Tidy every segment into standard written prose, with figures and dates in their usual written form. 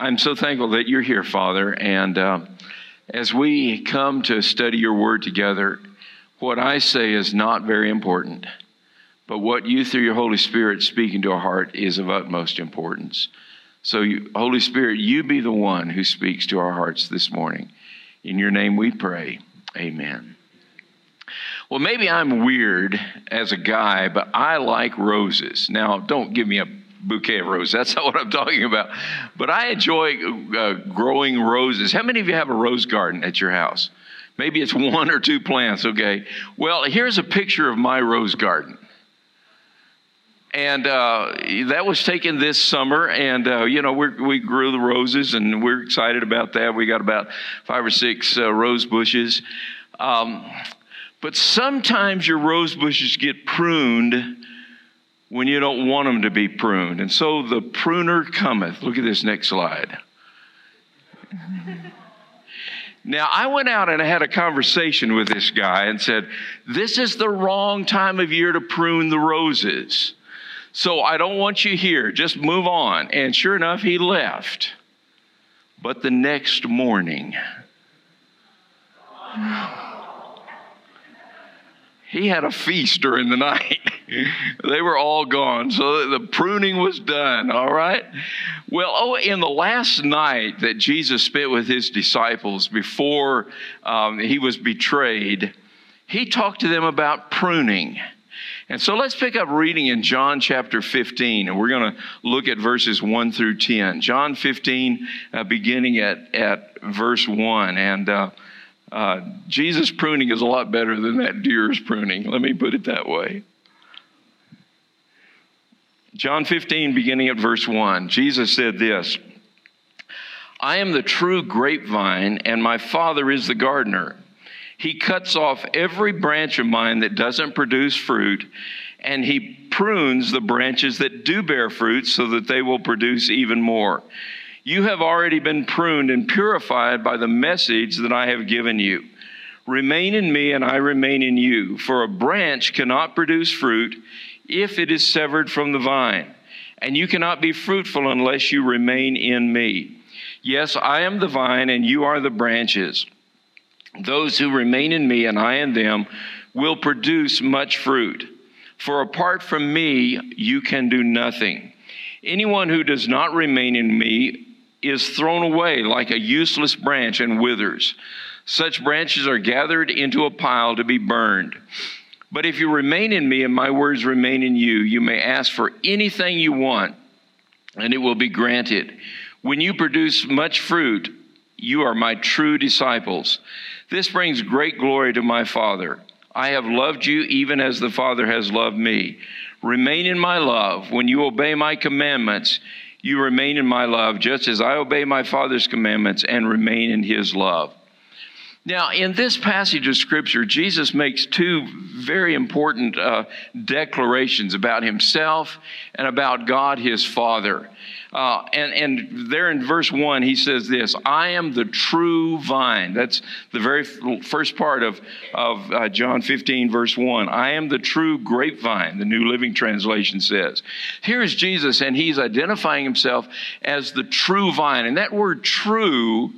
I'm so thankful that you're here, Father. And as we come to study your word together, what I say is not very important, but what you through your Holy Spirit speak into our heart is of utmost importance. So, Holy Spirit, you be the one who speaks to our hearts this morning. In your name we pray. Amen. Well, maybe I'm weird as a guy, but I like roses. Now, don't give me a bouquet of roses. That's not what I'm talking about. But I enjoy growing roses. How many of you have a rose garden at your house? Maybe it's one or two plants, okay? Well, here's a picture of my rose garden. And that was taken this summer, and, you know, we grew the roses, and we're excited about that. We got about 5 or 6 rose bushes. But sometimes your rose bushes get pruned when you don't want them to be pruned. And so the pruner cometh. Look at this next slide. Now, I went out and I had a conversation with this guy and said, this is the wrong time of year to prune the roses. So I don't want you here. Just move on. And sure enough, he left. But the next morning, he had a feast during the night. They were all gone. So the pruning was done. All right. Well, in the last night that Jesus spent with his disciples before he was betrayed, he talked to them about pruning. And so let's pick up reading in John chapter 15, and we're going to look at verses 1 through 10. John 15, beginning at verse 1. And Jesus' pruning is a lot better than that deer's pruning. Let me put it that way. John 15, beginning at verse 1. Jesus said this, I am the true grapevine, and my Father is the gardener. He cuts off every branch of mine that doesn't produce fruit, and he prunes the branches that do bear fruit so that they will produce even more. You have already been pruned and purified by the message that I have given you. Remain in me, and I remain in you. For a branch cannot produce fruit if it is severed from the vine, and you cannot be fruitful unless you remain in me. Yes, I am the vine, and you are the branches. Those who remain in me, and I in them, will produce much fruit. For apart from me, you can do nothing. Anyone who does not remain in me is thrown away like a useless branch and withers. Such branches are gathered into a pile to be burned. But if you remain in me and my words remain in you, you may ask for anything you want, and it will be granted. When you produce much fruit, you are my true disciples. This brings great glory to my Father. I have loved you even as the Father has loved me. Remain in my love. When you obey my commandments, you remain in my love, just as I obey my Father's commandments and remain in his love. Now, in this passage of Scripture, Jesus makes two very important declarations about himself and about God, his Father. And there in verse 1, he says this, I am the true vine. That's the very first part of John 15, verse 1. I am the true grapevine, the New Living Translation says. Here is Jesus, and he's identifying himself as the true vine. And that word true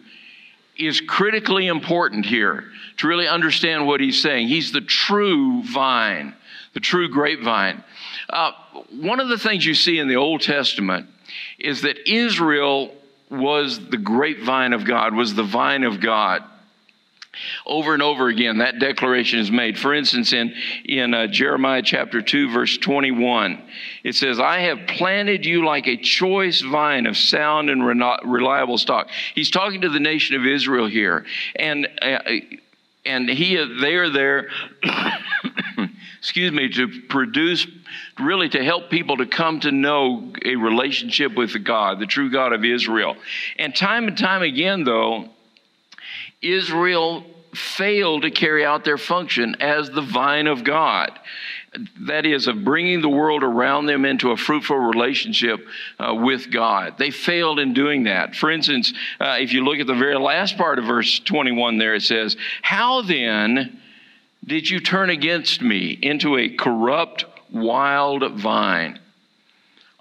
is critically important here to really understand what he's saying. He's the true vine, the true grapevine. One of the things you see in the Old Testament is that Israel was the grapevine of God, was the vine of God. Over and over again, that declaration is made. For instance, in Jeremiah chapter 2, verse 21, it says, I have planted you like a choice vine of sound and reliable stock. He's talking to the nation of Israel here. And they are there, excuse me, to produce, really to help people to come to know a relationship with God, the true God of Israel. And time again, though, Israel failed to carry out their function as the vine of God. That is, of bringing the world around them into a fruitful relationship with God. They failed in doing that. For instance, if you look at the very last part of verse 21 there, it says, How then did you turn against me into a corrupt, wild vine?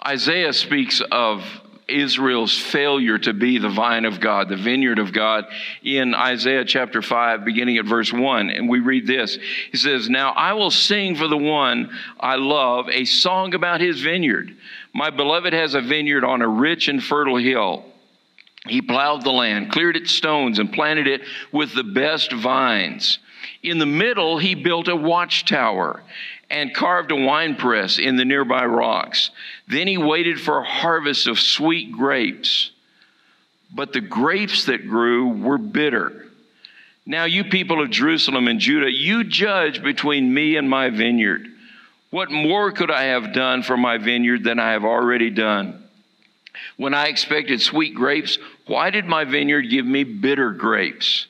Isaiah speaks of Israel's failure to be the vine of God, the vineyard of God, in Isaiah chapter 5, beginning at verse 1. And we read this. He says, "Now I will sing for the one I love a song about his vineyard. My beloved has a vineyard on a rich and fertile hill. He plowed the land, cleared its stones, and planted it with the best vines. In the middle, he built a watchtower and carved a winepress in the nearby rocks. Then he waited for a harvest of sweet grapes, but the grapes that grew were bitter. Now you people of Jerusalem and Judah, you judge between me and my vineyard. What more could I have done for my vineyard than I have already done? When I expected sweet grapes, why did my vineyard give me bitter grapes?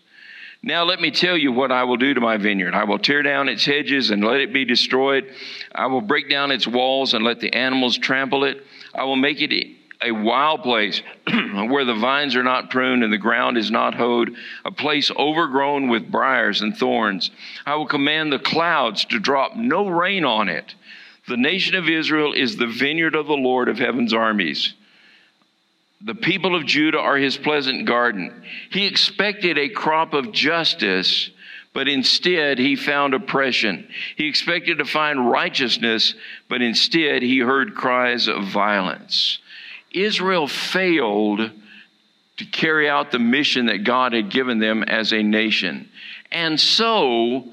Now let me tell you what I will do to my vineyard. I will tear down its hedges and let it be destroyed. I will break down its walls and let the animals trample it. I will make it a wild place where the vines are not pruned and the ground is not hoed, a place overgrown with briars and thorns. I will command the clouds to drop no rain on it. The nation of Israel is the vineyard of the Lord of heaven's armies. The people of Judah are his pleasant garden. He expected a crop of justice, but instead he found oppression. He expected to find righteousness, but instead he heard cries of violence." Israel failed to carry out the mission that God had given them as a nation. And so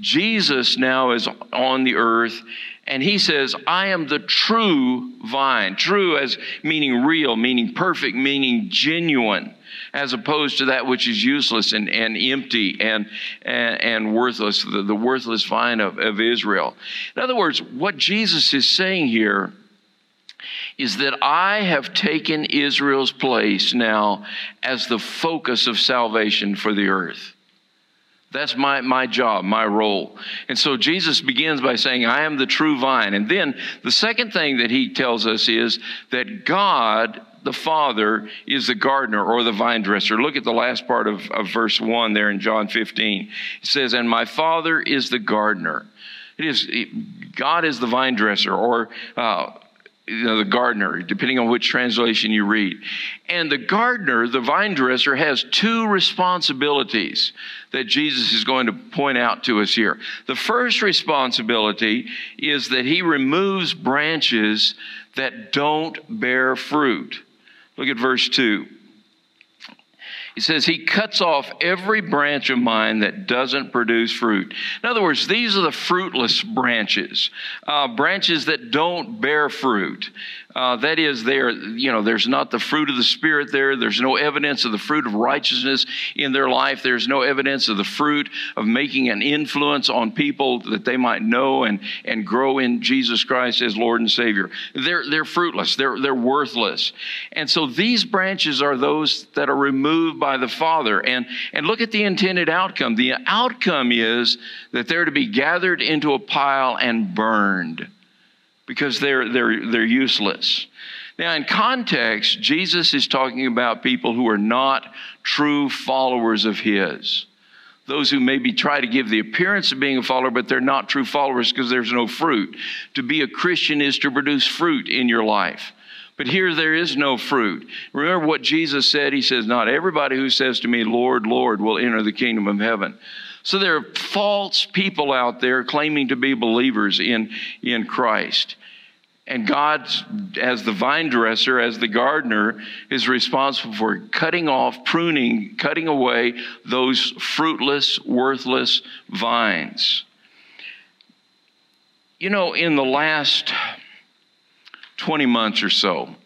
Jesus now is on the earth, and he says, "I am the true vine." True as meaning real, meaning perfect, meaning genuine, as opposed to that which is useless and empty and worthless, the worthless vine of Israel. In other words, what Jesus is saying here is that I have taken Israel's place now as the focus of salvation for the earth. That's my job, my role. And so Jesus begins by saying, "I am the true vine." And then the second thing that he tells us is that God, the Father, is the gardener or the vine dresser. Look at the last part of verse 1 there in John 15. It says, "And my Father is the gardener." God is the vine dresser or the gardener, depending on which translation you read. And the gardener, the vine dresser, has two responsibilities that Jesus is going to point out to us here. The first responsibility is that he removes branches that don't bear fruit. Look at verse 2. He says, "He cuts off every branch of mine that doesn't produce fruit." In other words, these are the fruitless branches, branches that don't bear fruit. That is, there's not the fruit of the Spirit there. There's no evidence of the fruit of righteousness in their life. There's no evidence of the fruit of making an influence on people that they might know and grow in Jesus Christ as Lord and Savior. They're fruitless. They're worthless. And so these branches are those that are removed by the Father. And look at the intended outcome. The outcome is that they're to be gathered into a pile and burned because they're useless. Now, in context, Jesus is talking about people who are not true followers of his. Those who maybe try to give the appearance of being a follower, but they're not true followers because there's no fruit. To be a Christian is to produce fruit in your life. But here there is no fruit. Remember what Jesus said. He says, "Not everybody who says to me, 'Lord, Lord,' will enter the kingdom of heaven." So there are false people out there claiming to be believers in Christ. And God, as the vine dresser, as the gardener, is responsible for cutting off, pruning, cutting away those fruitless, worthless vines. You know, in the last 20 months or so,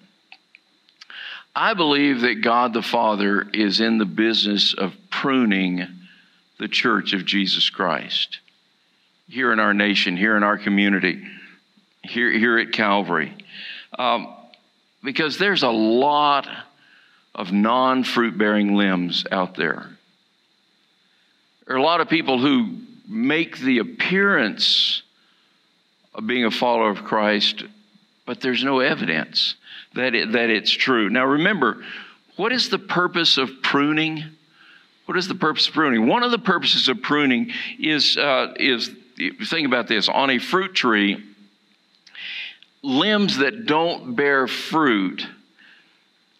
I believe that God the Father is in the business of pruning the church of Jesus Christ here in our nation, here in our community, here at Calvary, because there's a lot of non-fruit-bearing limbs out there. There are a lot of people who make the appearance of being a follower of Christ, but there's no evidence that it's true. Now remember, what is the purpose of pruning? What is the purpose of pruning? One of the purposes of pruning is think about this. On a fruit tree, limbs that don't bear fruit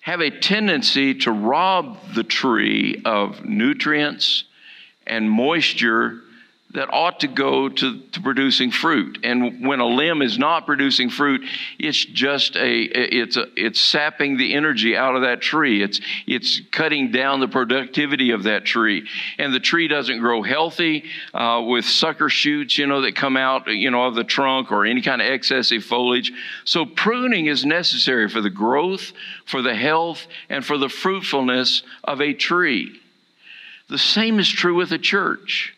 have a tendency to rob the tree of nutrients and moisture that ought to go to producing fruit. And when a limb is not producing fruit, it's just it's sapping the energy out of that tree. It's cutting down the productivity of that tree. And the tree doesn't grow healthy with sucker shoots, that come out, of the trunk or any kind of excessive foliage. So pruning is necessary for the growth, for the health, and for the fruitfulness of a tree. The same is true with a church.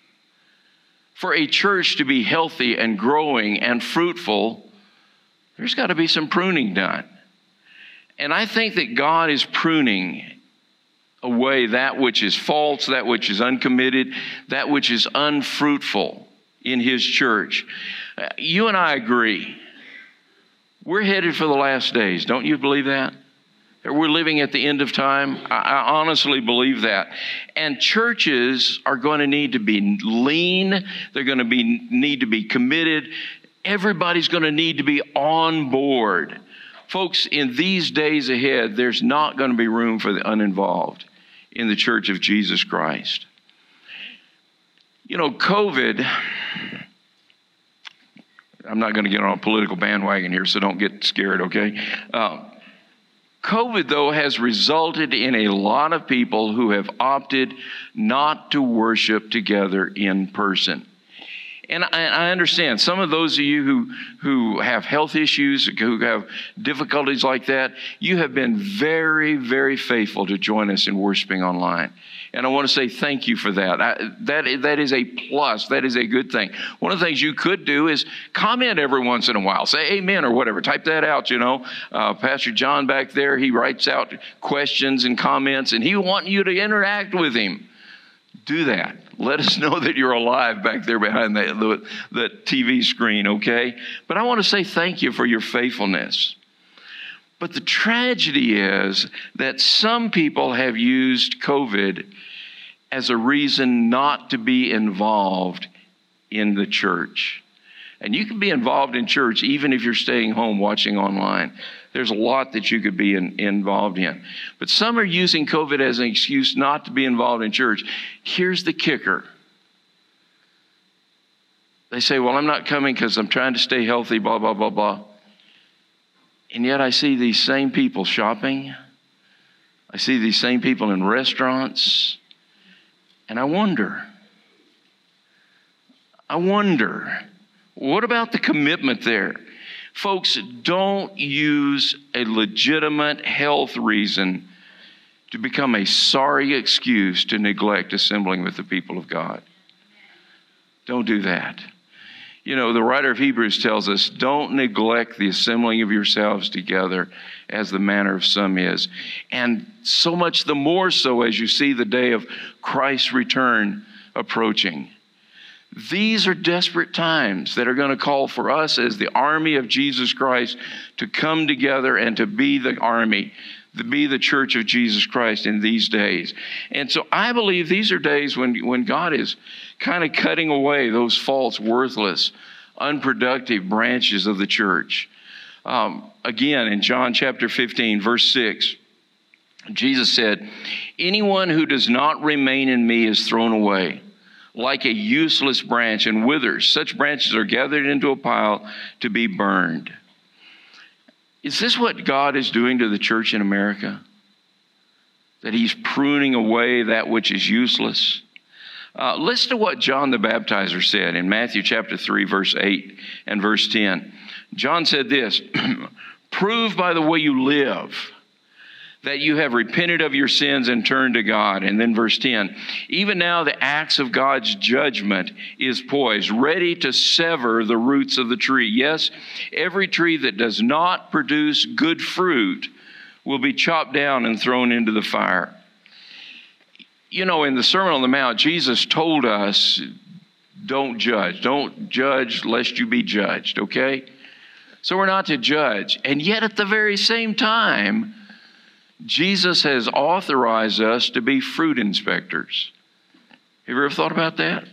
For a church to be healthy and growing and fruitful, there's got to be some pruning done. And I think that God is pruning away that which is false, that which is uncommitted, that which is unfruitful in His church. You and I agree. We're headed for the last days. Don't you believe that? That we're living at the end of time? I honestly believe that. And churches are going to need to be lean. They're going to need to be committed. Everybody's going to need to be on board. Folks, in these days ahead, there's not going to be room for the uninvolved in the Church of Jesus Christ. COVID... I'm not going to get on a political bandwagon here, so don't get scared, okay? COVID, though, has resulted in a lot of people who have opted not to worship together in person. And I understand some of those of you who have health issues, who have difficulties like that, you have been very, very faithful to join us in worshiping online. And I want to say thank you for that. That is a plus. That is a good thing. One of the things you could do is comment every once in a while. Say amen or whatever. Type that out, Pastor John back there, he writes out questions and comments, and he wants you to interact with him. Do that. Let us know that you're alive back there behind the TV screen, okay? But I want to say thank you for your faithfulness. But the tragedy is that some people have used COVID as a reason not to be involved in the church. And you can be involved in church even if you're staying home watching online. There's a lot that you could be involved in. But some are using COVID as an excuse not to be involved in church. Here's the kicker. They say, well, I'm not coming because I'm trying to stay healthy, blah, blah, blah, blah. And yet I see these same people shopping. I see these same people in restaurants. And I wonder, what about the commitment there? Folks, don't use a legitimate health reason to become a sorry excuse to neglect assembling with the people of God. Don't do that. The writer of Hebrews tells us, don't neglect the assembling of yourselves together as the manner of some is. And so much the more so as you see the day of Christ's return approaching. These are desperate times that are going to call for us as the army of Jesus Christ to come together and to be the army, to be the Church of Jesus Christ in these days. And so I believe these are days when God is kind of cutting away those false, worthless, unproductive branches of the church. Again, in John chapter 15, verse 6, Jesus said, "Anyone who does not remain in me is thrown away like a useless branch and withers. Such branches are gathered into a pile to be burned." Is this what God is doing to the church in America? That He's pruning away that which is useless? Listen to what John the Baptizer said in Matthew chapter 3, verse 8 and verse 10. John said this, "Prove by the way you live that you have repented of your sins and turned to God." And then verse 10, "Even now the axe of God's judgment is poised, ready to sever the roots of the tree. Yes, every tree that does not produce good fruit will be chopped down and thrown into the fire." In the Sermon on the Mount, Jesus told us, don't judge. Don't judge lest you be judged, okay? So we're not to judge. And yet at the very same time, Jesus has authorized us to be fruit inspectors. Have you ever thought about that?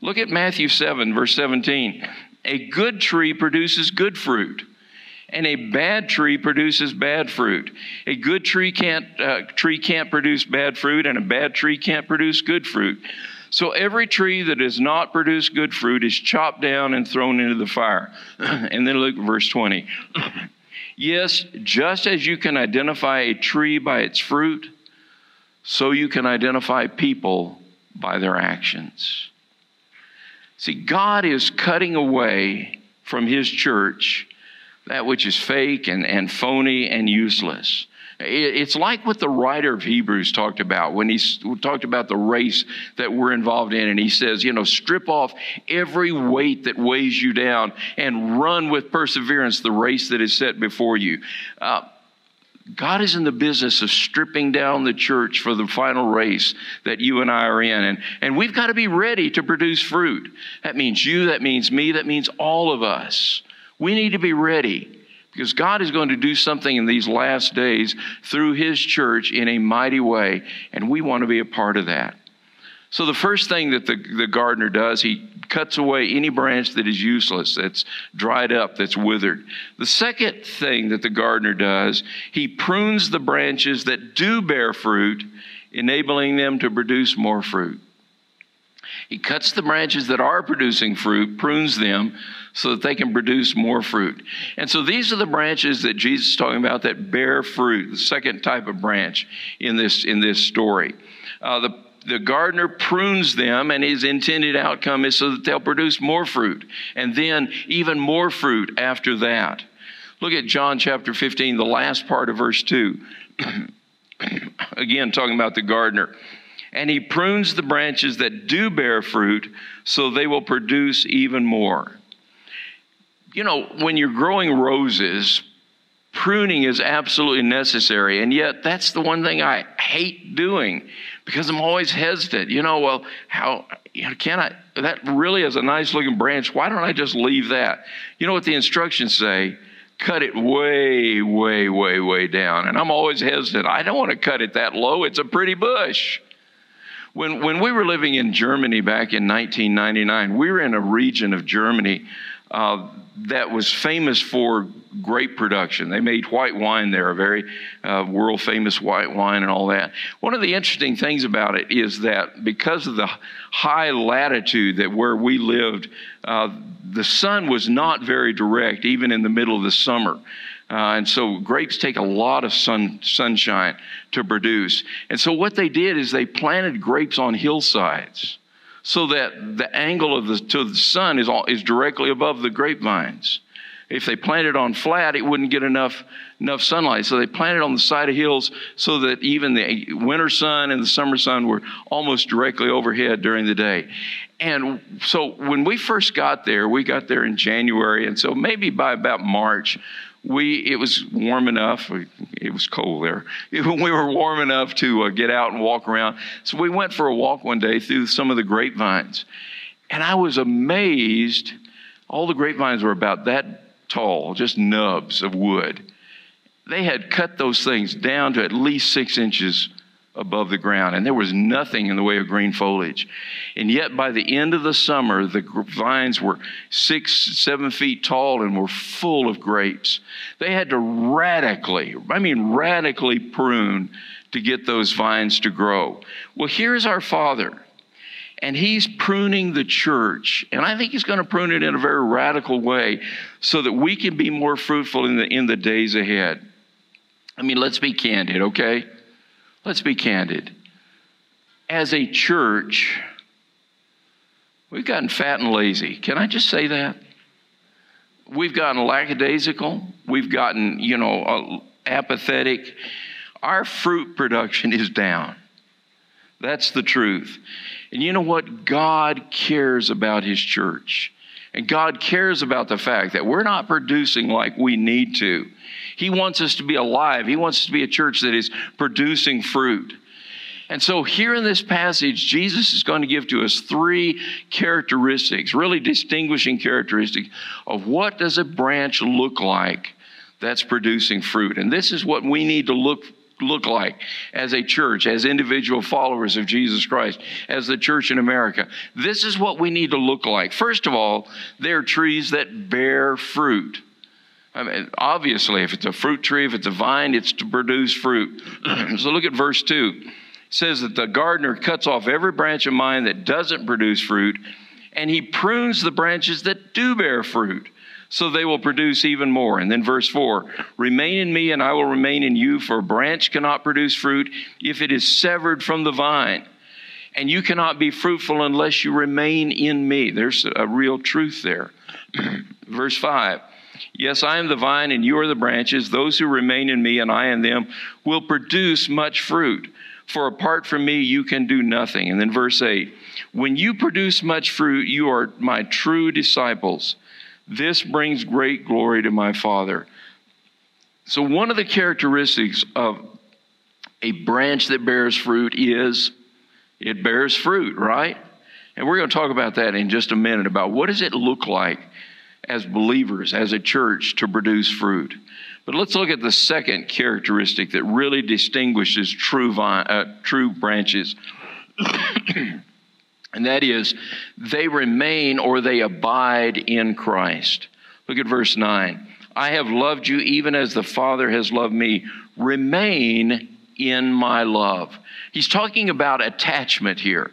Look at Matthew 7, verse 17. "A good tree produces good fruit, and a bad tree produces bad fruit. A good tree can't produce bad fruit, and a bad tree can't produce good fruit. So every tree that does not produce good fruit is chopped down and thrown into the fire. And then look at verse 20. Yes, just as you can identify a tree by its fruit, so you can identify people by their actions. See, God is cutting away from His church that which is fake and phony and useless. It's like what the writer of Hebrews talked about when he talked about the race that we're involved in. And he says, you know, strip off every weight that weighs you down and run with perseverance the race that is set before you. God is in the business of stripping down the church for the final race that you and I are in. And we've got to be ready to produce fruit. That means you, that means me, that means all of us. We need to be ready, because God is going to do something in these last days through His church in a mighty way, and we want to be a part of that. So the first thing that the gardener does, he cuts away any branch that is useless, that's dried up, that's withered. The second thing that the gardener does, he prunes the branches that do bear fruit, enabling them to produce more fruit. He cuts the branches that are producing fruit, prunes them so that they can produce more fruit. And so these are the branches that Jesus is talking about that bear fruit, the second type of branch in this story. The gardener prunes them, and his intended outcome is so that they'll produce more fruit, and then even more fruit after that. Look at John chapter 15, the last part of verse 2. Again, talking about the gardener. And he prunes the branches that do bear fruit so they will produce even more. You know, when you're growing roses, pruning is absolutely necessary, and yet that's the one thing I hate doing, because I'm always hesitant. You know, well, how can I? That really is a nice looking branch. Why don't I just leave that? You know what the instructions say? Cut it way, way, way, way down. And I'm always hesitant. I don't want to cut it that low. It's a pretty bush. When we were living in Germany back in 1999, we were in a region of Germany that was famous for grape production. They made white wine there, a very world-famous white wine and all that. One of the interesting things about it is that because of the high latitude that where we lived, the sun was not very direct, even in the middle of the summer. And so grapes take a lot of sunshine to produce. And so what they did is they planted grapes on hillsides, so that the angle of to the sun is directly above the grapevines. If they planted on flat, it wouldn't get enough sunlight. So they planted on the side of hills so that even the winter sun and the summer sun were almost directly overhead during the day. And so when we first got there, we got there in January, and so maybe by about March, it was warm enough. It was cold there. We were warm enough to get out and walk around. So we went for a walk one day through some of the grapevines. And I was amazed. All the grapevines were about that tall, just nubs of wood. They had cut those things down to at least 6 inches above the ground, and there was nothing in the way of green foliage. And yet by the end of the summer, the vines were 6-7 feet tall and were full of grapes. They had to radically prune to get those vines to grow. Well, here's our Father, and He's pruning the church, and I think He's going to prune it in a very radical way so that we can be more fruitful in the days ahead. I mean, let's be candid, okay? Let's be candid. As a church, we've gotten fat and lazy. Can I just say that? We've gotten lackadaisical. We've gotten, apathetic. Our fruit production is down. That's the truth. And you know what? God cares about His church. And God cares about the fact that we're not producing like we need to. He wants us to be alive. He wants us to be a church that is producing fruit. And so here in this passage, Jesus is going to give to us three characteristics, really distinguishing characteristics of what does a branch look like that's producing fruit. And this is what we need to look like as a church, as individual followers of Jesus Christ, as the church in America. This is what we need to look like. First of all, they're trees that bear fruit. I mean, obviously, if it's a fruit tree, if it's a vine, it's to produce fruit. So look at verse 2. It says that the gardener cuts off every branch of mine that doesn't produce fruit, and he prunes the branches that do bear fruit, so they will produce even more. And then verse 4, remain in me and I will remain in you, for a branch cannot produce fruit if it is severed from the vine. And you cannot be fruitful unless you remain in me. There's a real truth there. Verse 5, yes, I am the vine and you are the branches. Those who remain in me and I in them will produce much fruit. For apart from me, you can do nothing. And then verse 8, when you produce much fruit, you are my true disciples. This brings great glory to my Father. So one of the characteristics of a branch that bears fruit is it bears fruit, right? And we're going to talk about that in just a minute, about what does it look like as believers, as a church, to produce fruit. But let's look at the second characteristic that really distinguishes true branches. And that is, they remain or they abide in Christ. Look at verse 9. I have loved you even as the Father has loved me. Remain in my love. He's talking about attachment here.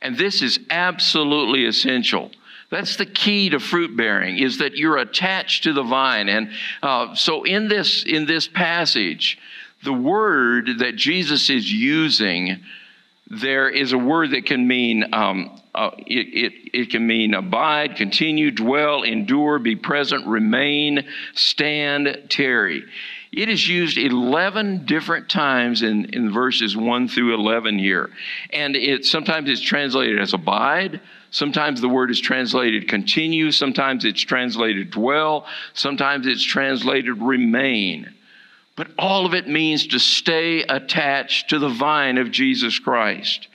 And this is absolutely essential. That's the key to fruit bearing, is that you're attached to the vine. And so in this passage, the word that Jesus is using, there is a word that can mean it can mean abide, continue, dwell, endure, be present, remain, stand, tarry. It is used 11 different times in verses 1 through 11 here. And sometimes it's translated as abide. Sometimes the word is translated continue. Sometimes it's translated dwell. Sometimes it's translated remain. But all of it means to stay attached to the vine of Jesus Christ.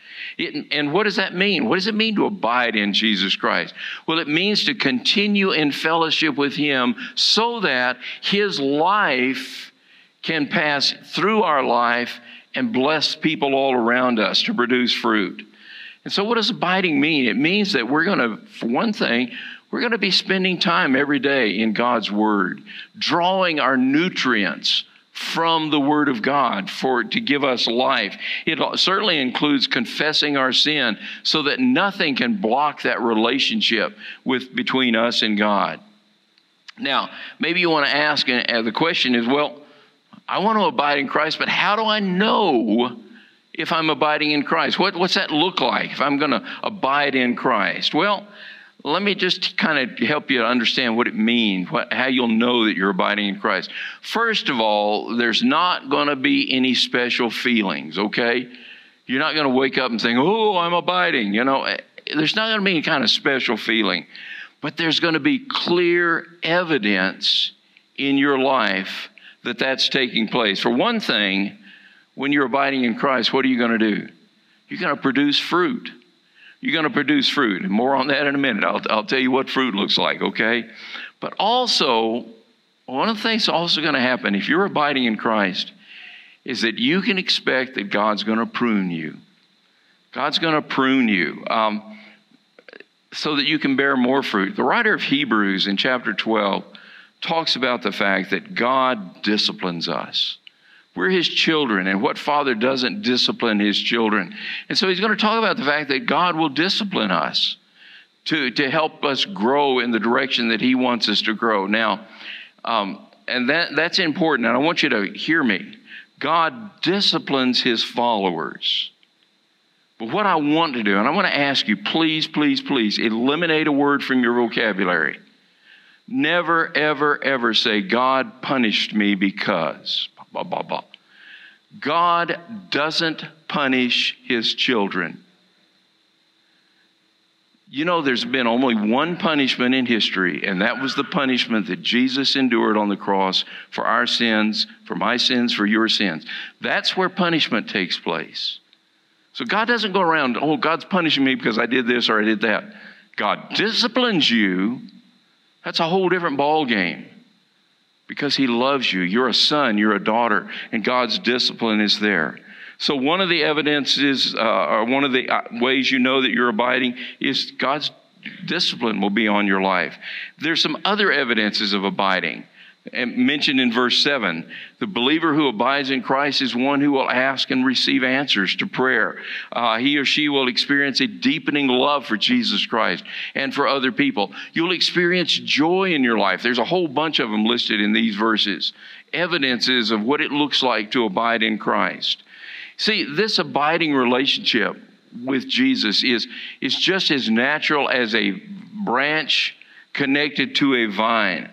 And what does that mean? What does it mean to abide in Jesus Christ? Well, it means to continue in fellowship with Him so that His life can pass through our life and bless people all around us to produce fruit. And so what does abiding mean? It means that we're going to, for one thing, we're going to be spending time every day in God's Word, drawing our nutrients from the Word of God to give us life. It certainly includes confessing our sin so that nothing can block that relationship between us and God. Now, maybe you want to ask, and the question is, well, I want to abide in Christ, but how do I know if I'm abiding in Christ? What's that look like if I'm going to abide in Christ? Well, let me just kind of help you understand what it means, how you'll know that you're abiding in Christ. First of all, there's not going to be any special feelings, okay? You're not going to wake up and think, oh, I'm abiding. You know, there's not going to be any kind of special feeling. But there's going to be clear evidence in your life that that's taking place. For one thing, when you're abiding in Christ, what are you going to do? You're going to produce fruit. You're going to produce fruit. And more on that in a minute. I'll tell you what fruit looks like, okay? But also, one of the things also going to happen if you're abiding in Christ is that you can expect that God's going to prune you. God's going to prune you so that you can bear more fruit. The writer of Hebrews in chapter 12 talks about the fact that God disciplines us. We're His children, and what father doesn't discipline his children? And so he's going to talk about the fact that God will discipline us to help us grow in the direction that He wants us to grow. Now, and that's important, and I want you to hear me. God disciplines His followers. But what I want to do, and I want to ask you, please, please, please, eliminate a word from your vocabulary. Never, ever, ever say, God punished me because... Blah, blah, blah. God doesn't punish His children. You know, there's been only one punishment in history, and that was the punishment that Jesus endured on the cross for our sins, for my sins, for your sins. That's where punishment takes place. So God doesn't go around, oh, God's punishing me because I did this or I did that. God disciplines you. That's a whole different ball game. Because He loves you. You're a son, you're a daughter, and God's discipline is there. So one of the evidences, or one of the ways you know that you're abiding is God's discipline will be on your life. There's some other evidences of abiding. mentioned in verse 7. The believer who abides in Christ is one who will ask and receive answers to prayer. He or she will experience a deepening love for Jesus Christ and for other people. You'll experience joy in your life. There's a whole bunch of them listed in these verses. Evidences of what it looks like to abide in Christ. See, this abiding relationship with Jesus is just as natural as a branch connected to a vine.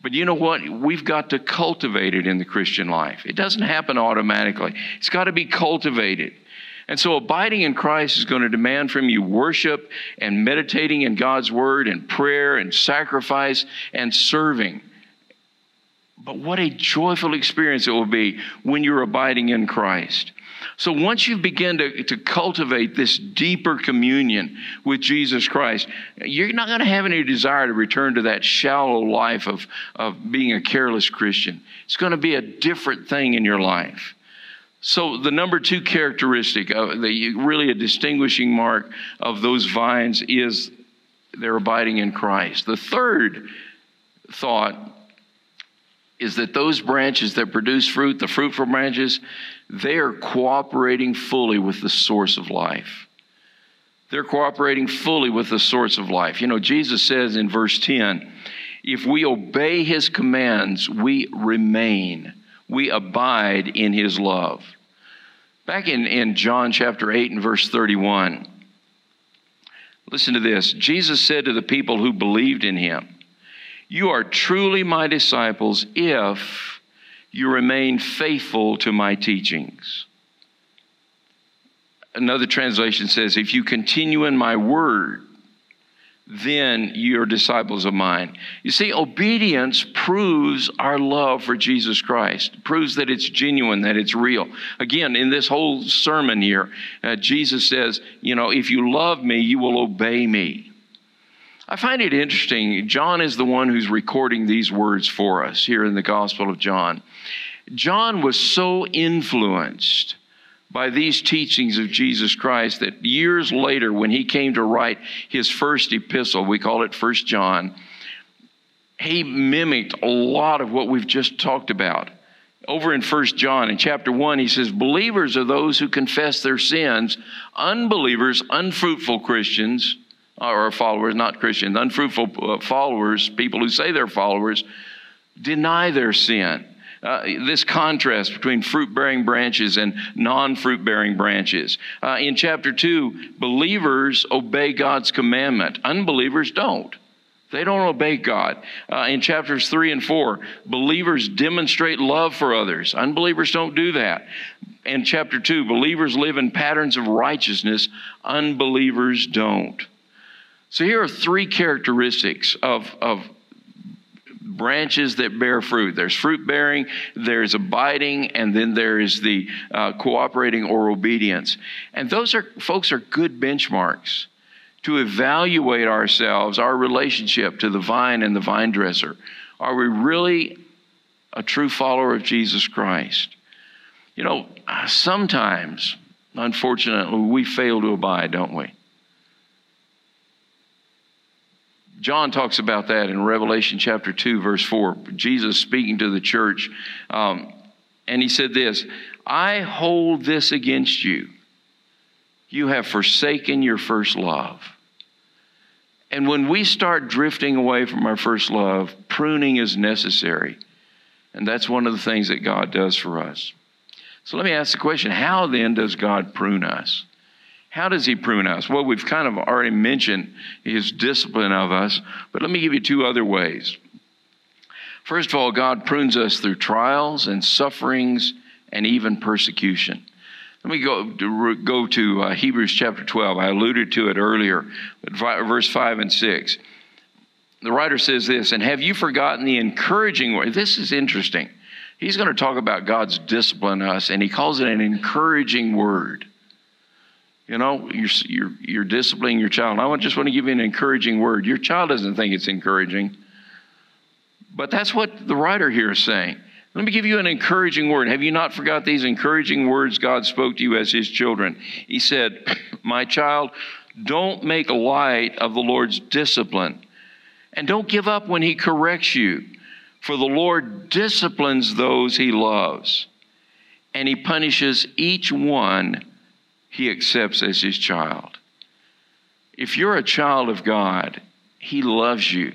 But you know what? We've got to cultivate it in the Christian life. It doesn't happen automatically. It's got to be cultivated. And so abiding in Christ is going to demand from you worship and meditating in God's Word and prayer and sacrifice and serving. But what a joyful experience it will be when you're abiding in Christ. So once you begin to cultivate this deeper communion with Jesus Christ, you're not going to have any desire to return to that shallow life of being a careless Christian. It's going to be a different thing in your life. So the number two characteristic, really a distinguishing mark of those vines, is their abiding in Christ. The third thought is that those branches that produce fruit, the fruitful branches, they are cooperating fully with the source of life. They're cooperating fully with the source of life. You know, Jesus says in verse 10, if we obey His commands, we remain. We abide in His love. Back in John chapter 8 and verse 31, listen to this. Jesus said to the people who believed in Him, you are truly my disciples if you remain faithful to my teachings. Another translation says, if you continue in my word, then you're disciples of mine. You see, obedience proves our love for Jesus Christ, proves that it's genuine, that it's real. Again, in this whole sermon here, Jesus says, you know, if you love me, you will obey me. I find it interesting. John is the one who's recording these words for us here in the Gospel of John. John was so influenced by these teachings of Jesus Christ that years later, when he came to write his first epistle, we call it 1 John, he mimicked a lot of what we've just talked about. Over in 1 John, in chapter 1, he says, believers are those who confess their sins. Unbelievers, unfruitful Christians, or followers, not Christians, unfruitful followers, people who say they're followers, deny their sin. This contrast between fruit-bearing branches and non-fruit-bearing branches. In chapter 2, believers obey God's commandment. Unbelievers don't. They don't obey God. In chapters 3 and 4, believers demonstrate love for others. Unbelievers don't do that. In chapter 2, believers live in patterns of righteousness. Unbelievers don't. So here are three characteristics of branches that bear fruit. There's fruit-bearing, there's abiding, and then there is the cooperating or obedience. And those are, folks, are good benchmarks to evaluate ourselves, our relationship to the vine and the vine dresser. Are we really a true follower of Jesus Christ? You know, sometimes, unfortunately, we fail to abide, don't we? John talks about that in Revelation chapter 2, verse 4. Jesus speaking to the church, and he said this, I hold this against you. You have forsaken your first love. And when we start drifting away from our first love, pruning is necessary. And that's one of the things that God does for us. So let me ask the question, how then does God prune us? How does He prune us? Well, we've kind of already mentioned His discipline of us, but let me give you two other ways. First of all, God prunes us through trials and sufferings and even persecution. Let me go to Hebrews chapter 12. I alluded to it earlier, but verse 5 and 6. The writer says this, and have you forgotten the encouraging word? This is interesting. He's going to talk about God's discipline us, and he calls it an encouraging word. You know, you're disciplining your child. I just want to give you an encouraging word. Your child doesn't think it's encouraging. But that's what the writer here is saying. Let me give you an encouraging word. Have you not forgot these encouraging words God spoke to you as His children? He said, my child, don't make light of the Lord's discipline. And don't give up when He corrects you. For the Lord disciplines those he loves, and he punishes each one he accepts as his child. If you're a child of God, he loves you,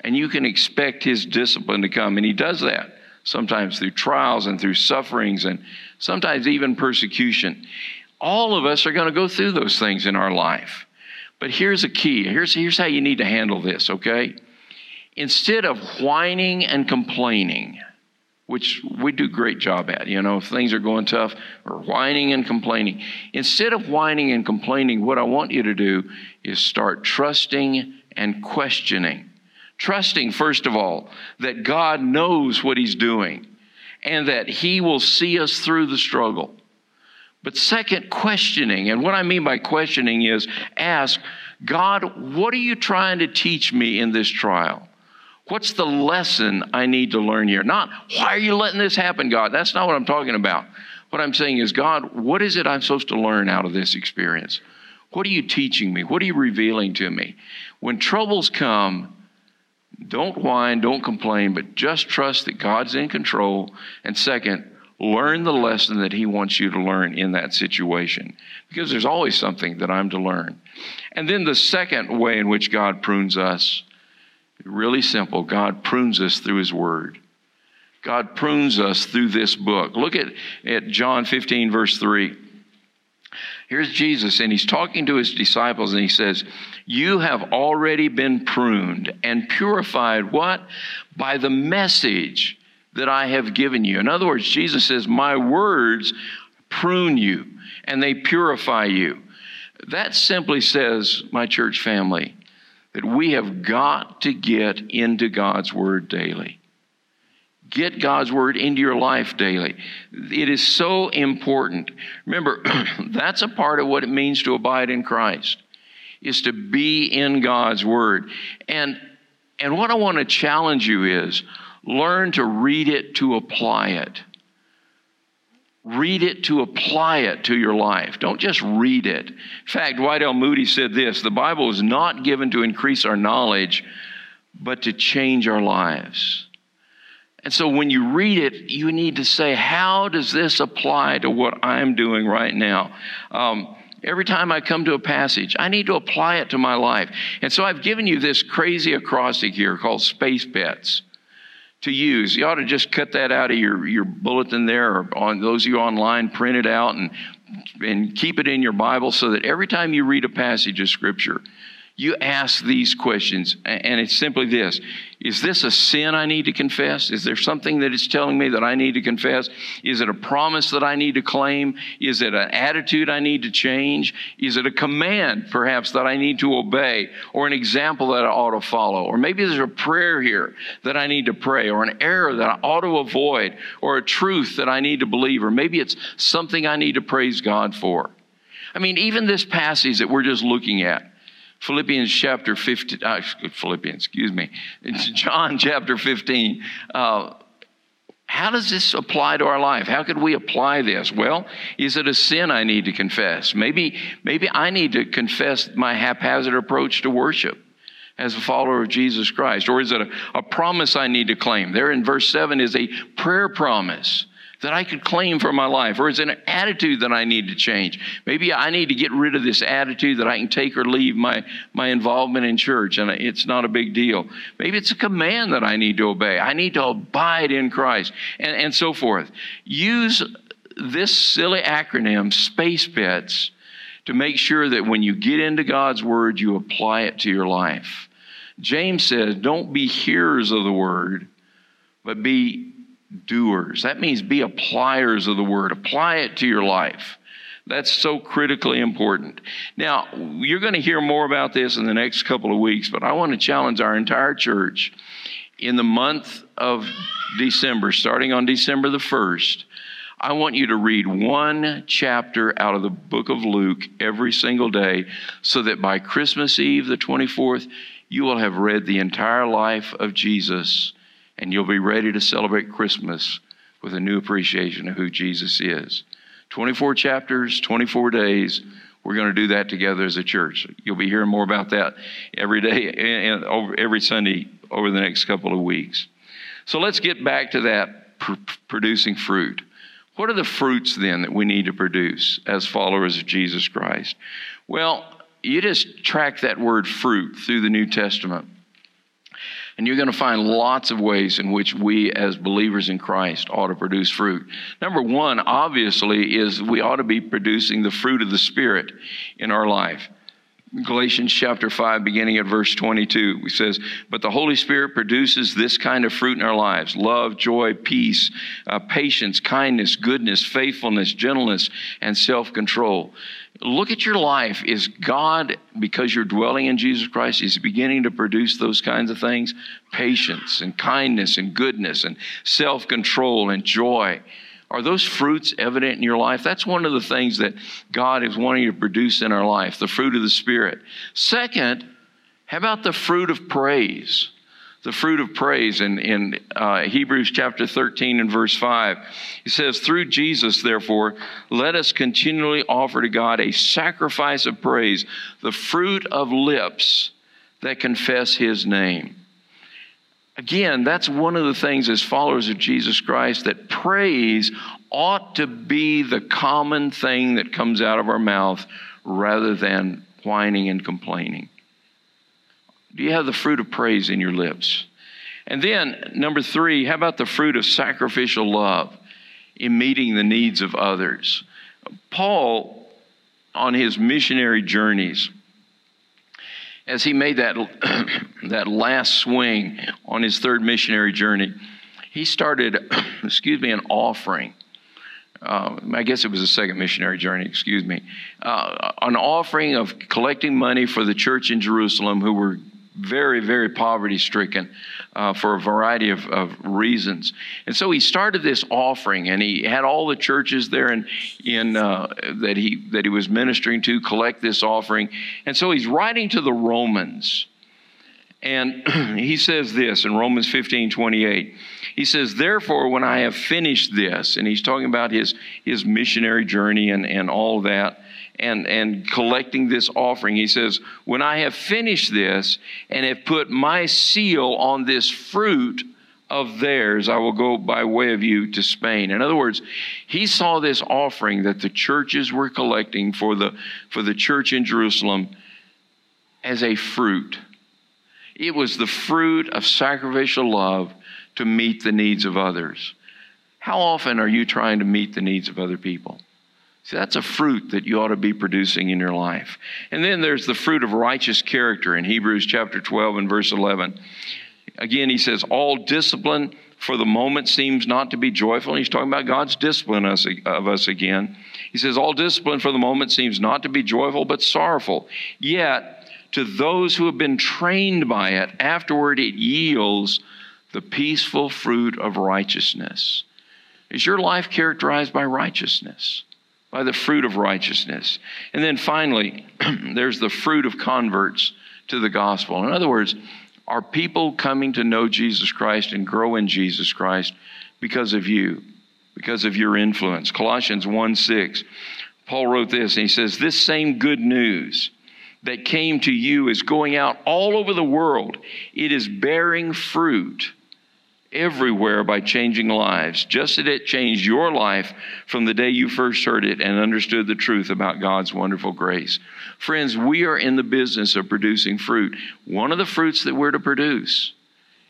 and you can expect his discipline to come. And he does that sometimes through trials and through sufferings and sometimes even persecution. All of us are going to go through those things in our life. But here's a key. Here's how you need to handle this, okay? Instead of whining and complaining, which we do a great job at, you know, if things are going tough, or whining and complaining. Instead of whining and complaining, what I want you to do is start trusting and questioning. Trusting, first of all, that God knows what he's doing and that he will see us through the struggle. But second, questioning. And what I mean by questioning is ask, God, what are you trying to teach me in this trial? What's the lesson I need to learn here? Not, why are you letting this happen, God? That's not what I'm talking about. What I'm saying is, God, what is it I'm supposed to learn out of this experience? What are you teaching me? What are you revealing to me? When troubles come, don't whine, don't complain, but just trust that God's in control. And second, learn the lesson that he wants you to learn in that situation, because there's always something that I'm to learn. And then the second way in which God prunes us, really simple. God prunes us through his word. God prunes us through this book. Look at John 15, verse 3. Here's Jesus, and he's talking to his disciples, and he says, you have already been pruned and purified, what? By the message that I have given you. In other words, Jesus says, my words prune you, and they purify you. That simply says, my church family, that we have got to get into God's word daily. Get God's word into your life daily. It is so important. Remember, that's a part of what it means to abide in Christ, is to be in God's word. And what I want to challenge you is, learn to read it to apply it. Read it to apply it to your life. Don't just read it. In fact, Dwight L. Moody said this, the Bible is not given to increase our knowledge, but to change our lives. And so when you read it, you need to say, how does this apply to what I'm doing right now? Every time I come to a passage, I need to apply it to my life. And so I've given you this crazy acrostic here called Space Pets to use. You ought to just cut that out of your bulletin there, or on those of you online, print it out and keep it in your Bible so that every time you read a passage of Scripture, you ask these questions. And it's simply this. Is this a sin I need to confess? Is there something that it's telling me that I need to confess? Is it a promise that I need to claim? Is it an attitude I need to change? Is it a command, perhaps, that I need to obey? Or an example that I ought to follow? Or maybe there's a prayer here that I need to pray? Or an error that I ought to avoid? Or a truth that I need to believe? Or maybe it's something I need to praise God for? I mean, even this passage that we're just looking at, Philippians chapter 15, it's John chapter 15. How does this apply to our life? How could we apply this? Well, is it a sin I need to confess? Maybe I need to confess my haphazard approach to worship as a follower of Jesus Christ. Or is it a promise I need to claim? There in verse 7 is a prayer promise that I could claim for my life. Or is it an attitude that I need to change? Maybe I need to get rid of this attitude that I can take or leave my involvement in church, and it's not a big deal. Maybe it's a command that I need to obey. I need to abide in Christ, and so forth. Use this silly acronym, Space Pets, to make sure that when you get into God's word, you apply it to your life. James says, don't be hearers of the word, but be doers. That means be appliers of the word. Apply it to your life. That's so critically important. Now, you're going to hear more about this in the next couple of weeks, but I want to challenge our entire church in the month of December, starting on December the 1st. I want you to read one chapter out of the book of Luke every single day so that by Christmas Eve, the 24th, you will have read the entire life of Jesus, and you'll be ready to celebrate Christmas with a new appreciation of who Jesus is. 24 chapters, 24 days. We're going to do that together as a church. You'll be hearing more about that every day and every Sunday over the next couple of weeks. So let's get back to that producing fruit. What are the fruits then that we need to produce as followers of Jesus Christ? Well, you just track that word fruit through the New Testament, and you're going to find lots of ways in which we as believers in Christ ought to produce fruit. Number one, obviously, is we ought to be producing the fruit of the Spirit in our life. Galatians chapter 5, beginning at verse 22, it says, "But the Holy Spirit produces this kind of fruit in our lives: love, joy, peace, patience, kindness, goodness, faithfulness, gentleness, and self-control." Look at your life. Is God, because you're dwelling in Jesus Christ, is beginning to produce those kinds of things? Patience and kindness and goodness and self-control and joy. Are those fruits evident in your life? That's one of the things that God is wanting to produce in our life, the fruit of the Spirit. Second, how about the fruit of praise? The fruit of praise in Hebrews chapter 13 and verse 5. It says, "Through Jesus, therefore, let us continually offer to God a sacrifice of praise, the fruit of lips that confess His name." Again, that's one of the things as followers of Jesus Christ, that praise ought to be the common thing that comes out of our mouth rather than whining and complaining. Do you have the fruit of praise in your lips? And then, number three, how about the fruit of sacrificial love in meeting the needs of others? Paul, on his missionary journeys, as he made that last swing on his third missionary journey, he started, an offering. I guess it was the second missionary journey, an offering of collecting money for the church in Jerusalem, who were very, very poverty-stricken for a variety of reasons. And so he started this offering, and he had all the churches there that he was ministering to collect this offering. And so he's writing to the Romans, and he says this in Romans 15:28. He says, "Therefore, when I have finished this," and he's talking about his missionary journey and all that, and collecting this offering. He says, "When I have finished this and have put my seal on this fruit of theirs, I will go by way of you to Spain." In other words, he saw this offering that the churches were collecting for the church in Jerusalem as a fruit. It was the fruit of sacrificial love to meet the needs of others. How often are you trying to meet the needs of other people? See, that's a fruit that you ought to be producing in your life. And then there's the fruit of righteous character in Hebrews chapter 12 and verse 11. Again, he says, "All discipline for the moment seems not to be joyful." And he's talking about God's discipline of us again. He says, "All discipline for the moment seems not to be joyful, but sorrowful. Yet, to those who have been trained by it, afterward it yields the peaceful fruit of righteousness." Is your life characterized by righteousness? By the fruit of righteousness. And then finally, there's the fruit of converts to the gospel. In other words, are people coming to know Jesus Christ and grow in Jesus Christ because of you, because of your influence? Colossians 1:6, Paul wrote this, and he says, "This same good news that came to you is going out all over the world. It is bearing fruit everywhere by changing lives, just as it changed your life from the day you first heard it and understood the truth about God's wonderful grace." Friends, we are in the business of producing fruit. One of the fruits that we're to produce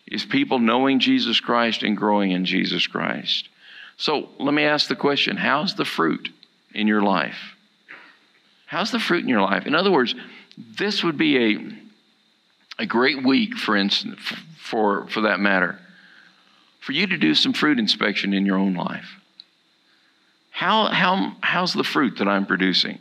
is people knowing Jesus Christ and growing in Jesus Christ. So let me ask the question, how's the fruit in your life? How's the fruit in your life? In other words, this would be a great week, for instance, for that matter, for you to do some fruit inspection in your own life. How's the fruit that I'm producing?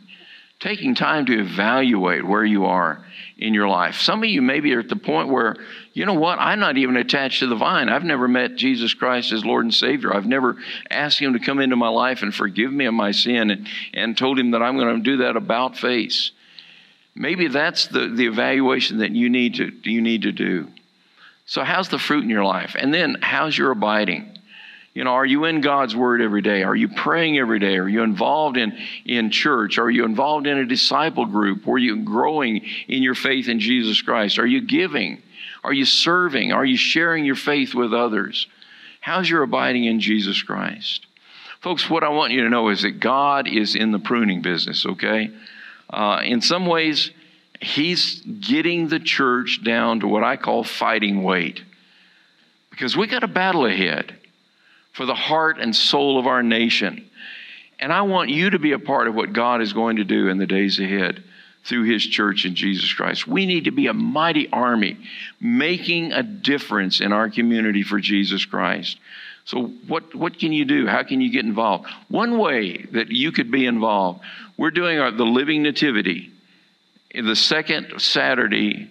Taking time to evaluate where you are in your life. Some of you maybe are at the point where, you know what, I'm not even attached to the vine. I've never met Jesus Christ as Lord and Savior. I've never asked Him to come into my life and forgive me of my sin, and told Him that I'm going to do that about face. Maybe that's the evaluation that you need to do. So how's the fruit in your life? And then how's your abiding? You know, are you in God's Word every day? Are you praying every day? Are you involved in church? Are you involved in a disciple group? Are you growing in your faith in Jesus Christ? Are you giving? Are you serving? Are you sharing your faith with others? How's your abiding in Jesus Christ? Folks, what I want you to know is that God is in the pruning business, okay? In some ways, He's getting the church down to what I call fighting weight. Because we got a battle ahead for the heart and soul of our nation. And I want you to be a part of what God is going to do in the days ahead through His church in Jesus Christ. We need to be a mighty army making a difference in our community for Jesus Christ. So what can you do? How can you get involved? One way that you could be involved, we're doing the Living Nativity the second Friday,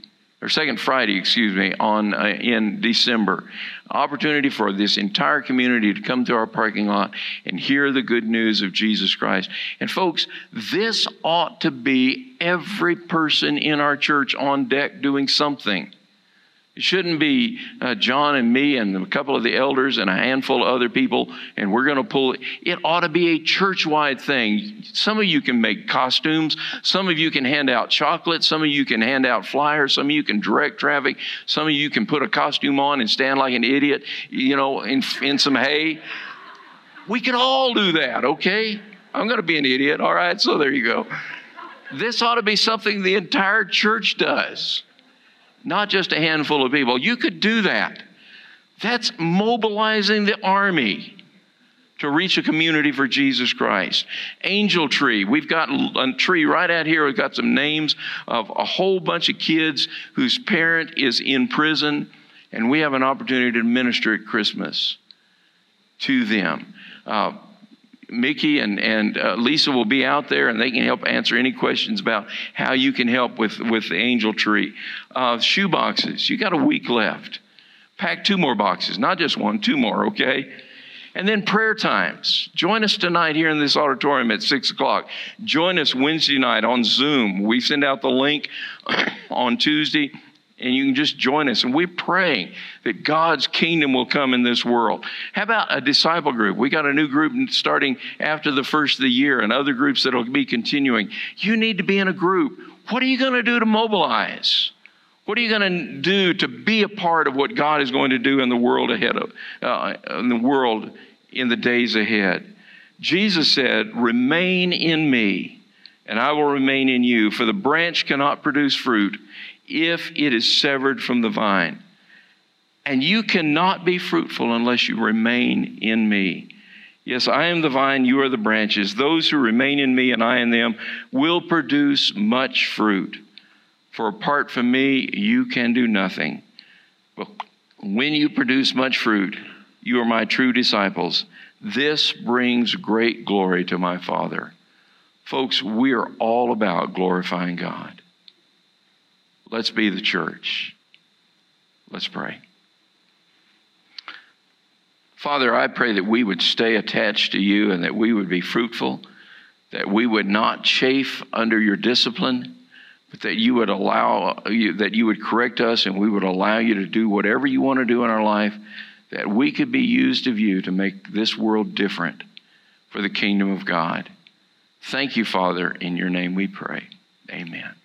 in December. Opportunity for this entire community to come to our parking lot and hear the good news of Jesus Christ. And folks, this ought to be every person in our church on deck doing something. It shouldn't be John and me and a couple of the elders and a handful of other people, and we're going to pull it. It ought to be a church-wide thing. Some of you can make costumes. Some of you can hand out chocolate. Some of you can hand out flyers. Some of you can direct traffic. Some of you can put a costume on and stand like an idiot, you know, in some hay. We can all do that, okay? I'm going to be an idiot, all right? So there you go. This ought to be something the entire church does. Not just a handful of people. You could do that. That's mobilizing the army to reach a community for Jesus Christ. Angel Tree. We've got a tree right out here. We've got some names of a whole bunch of kids whose parent is in prison, and we have an opportunity to minister at Christmas to them. Mickey and Lisa will be out there, and they can help answer any questions about how you can help with the Angel Tree. Shoe boxes. You got a week left. Pack 2 more boxes, not just 1, 2 more, okay? And then prayer times. Join us tonight here in this auditorium at 6 o'clock. Join us Wednesday night on Zoom. We send out the link on Tuesday. And you can just join us. And we're praying that God's kingdom will come in this world. How about a disciple group? We got a new group starting after the first of the year and other groups that will be continuing. You need to be in a group. What are you going to do to mobilize? What are you going to do to be a part of what God is going to do in the world ahead of, in the days ahead? Jesus said, "Remain in me, and I will remain in you. For the branch cannot produce fruit if it is severed from the vine. And you cannot be fruitful unless you remain in me. Yes, I am the vine, you are the branches. Those who remain in me and I in them will produce much fruit. For apart from me, you can do nothing. But when you produce much fruit, you are my true disciples. This brings great glory to my Father." Folks, we are all about glorifying God. Let's be the church. Let's pray. Father, I pray that we would stay attached to you and that we would be fruitful, that we would not chafe under your discipline, but that you would correct us and we would allow you to do whatever you want to do in our life, that we could be used of you to make this world different for the kingdom of God. Thank you, Father. In your name we pray. Amen.